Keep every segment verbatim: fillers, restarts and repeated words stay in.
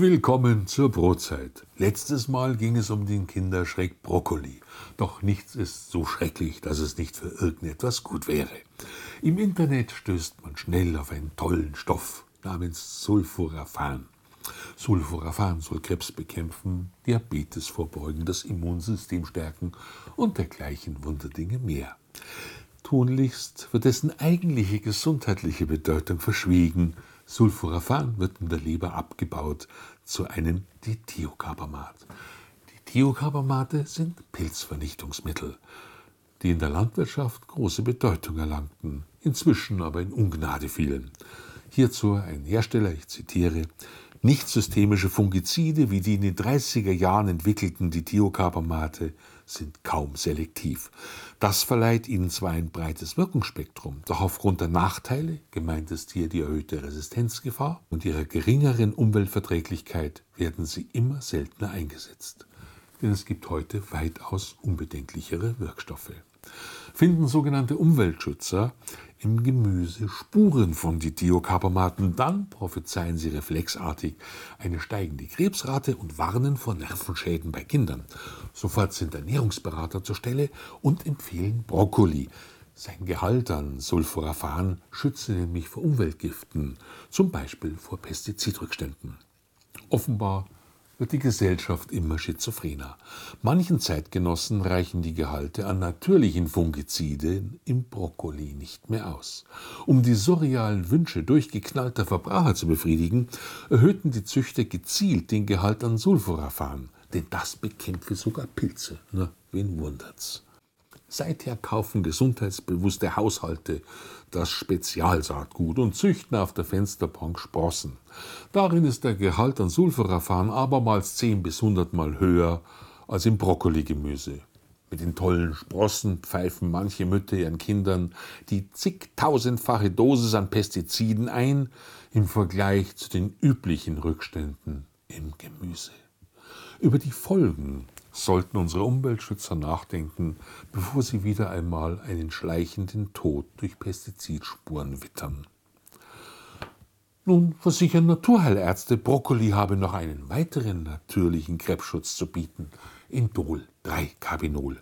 Willkommen zur Brotzeit. Letztes Mal ging es um den Kinderschreck Brokkoli. Doch nichts ist so schrecklich, dass es nicht für irgendetwas gut wäre. Im Internet stößt man schnell auf einen tollen Stoff namens Sulforaphan. Sulforaphan soll Krebs bekämpfen, Diabetes vorbeugen, das Immunsystem stärken und dergleichen Wunderdinge mehr. Tunlichst wird dessen eigentliche gesundheitliche Bedeutung verschwiegen. Sulforaphan wird in der Leber abgebaut zu einem Dithiocarbamate. Dithiocarbamate sind Pilzvernichtungsmittel, die in der Landwirtschaft große Bedeutung erlangten, inzwischen aber in Ungnade fielen. Hierzu ein Hersteller, ich zitiere: Nicht-systemische Fungizide wie die in den dreißiger Jahren entwickelten Dithiocarbamate sind kaum selektiv. Das verleiht ihnen zwar ein breites Wirkungsspektrum, doch aufgrund der Nachteile, gemeint ist hier die erhöhte Resistenzgefahr, und ihrer geringeren Umweltverträglichkeit werden sie immer seltener eingesetzt. Denn es gibt heute weitaus unbedenklichere Wirkstoffe. Finden sogenannte Umweltschützer im Gemüse Spuren von Dithiocarbamaten, dann prophezeien sie reflexartig eine steigende Krebsrate und warnen vor Nervenschäden bei Kindern. Sofort sind Ernährungsberater zur Stelle und empfehlen Brokkoli. Sein Gehalt an Sulforaphan schütze nämlich vor Umweltgiften, zum Beispiel vor Pestizidrückständen. Offenbar wird die Gesellschaft immer schizophrener. Manchen Zeitgenossen reichen die Gehalte an natürlichen Fungiziden im Brokkoli nicht mehr aus. Um die surrealen Wünsche durchgeknallter Verbraucher zu befriedigen, erhöhten die Züchter gezielt den Gehalt an Sulforaphan, denn das bekämpfe sogar Pilze. Na, wen wundert's? Seither kaufen gesundheitsbewusste Haushalte das Spezialsaatgut und züchten auf der Fensterbank Sprossen. Darin ist der Gehalt an Sulforaphan abermals zehn bis hundert Mal höher als im Brokkoligemüse. Mit den tollen Sprossen pfeifen manche Mütter ihren Kindern die zigtausendfache Dosis an Pestiziden ein, im Vergleich zu den üblichen Rückständen im Gemüse. Über die Folgen sollten unsere Umweltschützer nachdenken, bevor sie wieder einmal einen schleichenden Tod durch Pestizidspuren wittern. Nun versichern Naturheilärzte, Brokkoli habe noch einen weiteren natürlichen Krebsschutz zu bieten, Indol drei Carbinol.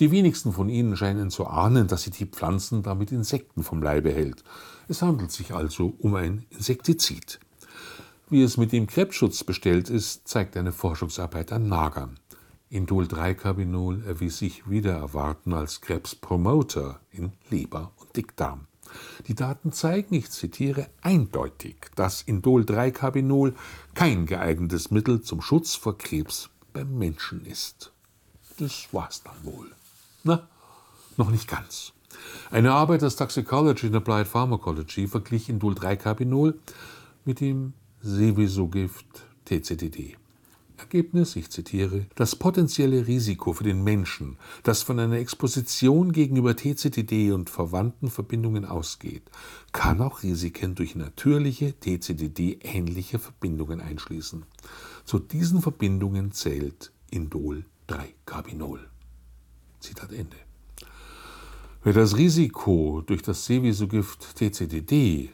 Die wenigsten von ihnen scheinen zu ahnen, dass sie die Pflanzen damit Insekten vom Leibe hält. Es handelt sich also um ein Insektizid. Wie es mit dem Krebsschutz bestellt ist, zeigt eine Forschungsarbeit an Nagern. Indol drei Carbinol erwies sich wider Erwarten als Krebspromoter in Leber und Dickdarm. Die Daten zeigen, ich zitiere, eindeutig, dass Indol drei Carbinol kein geeignetes Mittel zum Schutz vor Krebs beim Menschen ist. Das war's dann wohl. Na, noch nicht ganz. Eine Arbeit aus Toxicology and Applied Pharmacology verglich Indol drei Carbinol mit dem Seveso-Gift T C D D. Ergebnis, ich zitiere, das potenzielle Risiko für den Menschen, das von einer Exposition gegenüber T C D D und verwandten Verbindungen ausgeht, kann auch Risiken durch natürliche T C D D-ähnliche Verbindungen einschließen. Zu diesen Verbindungen zählt Indol drei Carbinol. Zitat Ende. Wer das Risiko durch das Seveso-Gift T C D D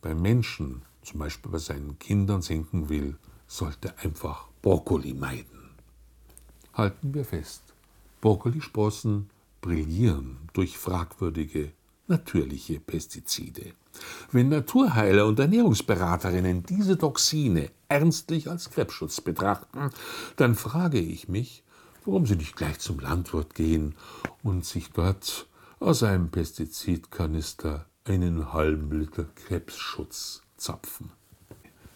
beim Menschen, zum Beispiel bei seinen Kindern, senken will, sollte einfach Brokkoli meiden. Halten wir fest, Brokkolisprossen brillieren durch fragwürdige, natürliche Pestizide. Wenn Naturheiler und Ernährungsberaterinnen diese Toxine ernstlich als Krebsschutz betrachten, dann frage ich mich, warum sie nicht gleich zum Landwirt gehen und sich dort aus einem Pestizidkanister einen halben Liter Krebsschutz zapfen.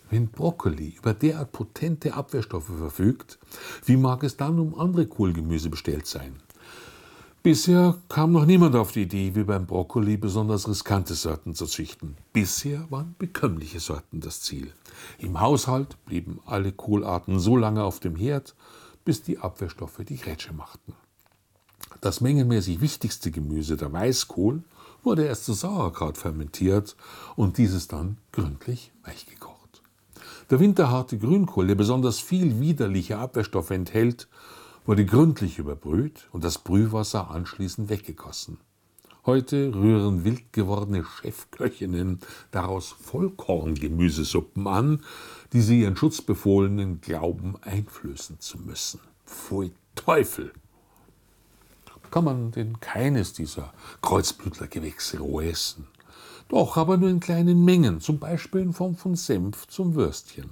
Wenn Brokkoli über derart potente Abwehrstoffe verfügt, wie mag es dann um andere Kohlgemüse bestellt sein? Bisher kam noch niemand auf die Idee, wie beim Brokkoli besonders riskante Sorten zu züchten. Bisher waren bekömmliche Sorten das Ziel. Im Haushalt blieben alle Kohlarten so lange auf dem Herd, bis die Abwehrstoffe die Grätsche machten. Das mengenmäßig wichtigste Gemüse, der Weißkohl, wurde erst zu Sauerkraut fermentiert und dieses dann gründlich weichgekocht. Der winterharte Grünkohl, der besonders viel widerliche Abwehrstoffe enthält, wurde gründlich überbrüht und das Brühwasser anschließend weggegossen. Heute rühren wild gewordene Chefköchinnen daraus Vollkorngemüsesuppen an, die sie ihren Schutzbefohlenen glauben, einflößen zu müssen. Pfui Teufel! Kann man denn keines dieser Kreuzblütlergewächse roh essen? Doch, aber nur in kleinen Mengen, zum Beispiel in Form von Senf zum Würstchen.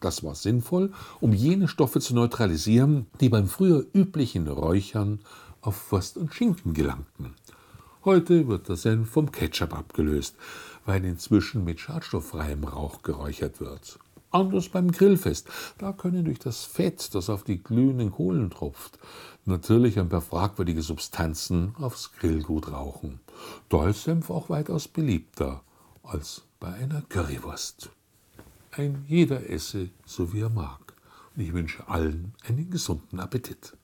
Das war sinnvoll, um jene Stoffe zu neutralisieren, die beim früher üblichen Räuchern auf Wurst und Schinken gelangten. Heute wird der Senf vom Ketchup abgelöst, weil inzwischen mit schadstofffreiem Rauch geräuchert wird. Anders beim Grillfest, da können durch das Fett, das auf die glühenden Kohlen tropft, natürlich ein paar fragwürdige Substanzen aufs Grillgut rauchen. Da ist Senf auch weitaus beliebter als bei einer Currywurst. Ein jeder esse, so wie er mag. Und ich wünsche allen einen gesunden Appetit.